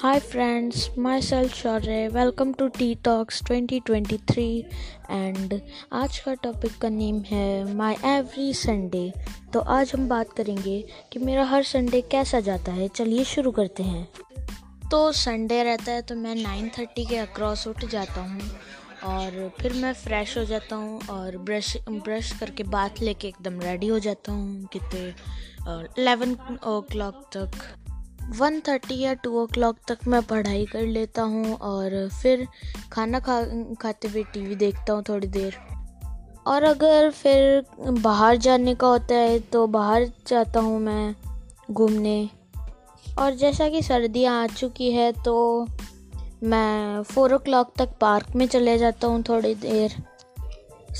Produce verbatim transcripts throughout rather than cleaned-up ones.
Hi friends, myself Shoray, welcome to T-Talks twenty twenty-three and आज का topic का name है My Every Sunday। तो आज हम बात करेंगे कि मेरा हर संडे कैसा जाता है। चलिए शुरू करते हैं। तो संडे रहता है तो मैं nine thirty के अक्रॉस उठ जाता हूँ और फिर मैं फ़्रेश हो जाता हूँ और ब्रश ब्रश करके बाथ लेके एकदम रेडी हो जाता हूँ कितने इलेवन ओ क्लॉक तक, वन थर्टी या टू ओ क्लॉक तक मैं पढ़ाई कर लेता हूँ और फिर खाना खा खाते हुए टीवी देखता हूँ थोड़ी देर। और अगर फिर बाहर जाने का होता है तो बाहर जाता हूँ मैं घूमने। और जैसा कि सर्दियाँ आ चुकी है तो मैं फोर ओ क्लॉक तक पार्क में चले जाता हूँ थोड़ी देर,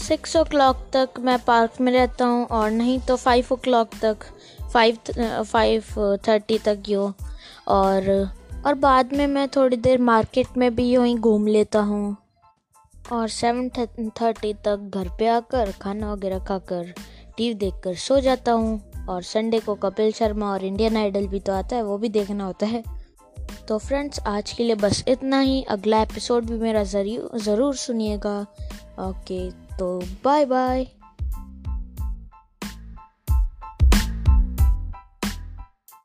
सिक्स ओ क्लॉक तक मैं पार्क में रहता हूँ और नहीं तो फाइव ओ क्लॉक तक फाइव फाइव थर्टी तक यो। और और बाद में मैं थोड़ी देर मार्केट में भी यूँ ही घूम लेता हूँ और सेवन थर्टी तक घर पे आकर खाना वगैरह खाकर टीवी देखकर सो जाता हूँ। और संडे को कपिल शर्मा और इंडियन आइडल भी तो आता है, वो भी देखना होता है। तो फ्रेंड्स, आज के लिए बस इतना ही। अगला एपिसोड भी मेरा ज़रूर ज़रूर सुनिएगा। ओके, तो बाय बाय।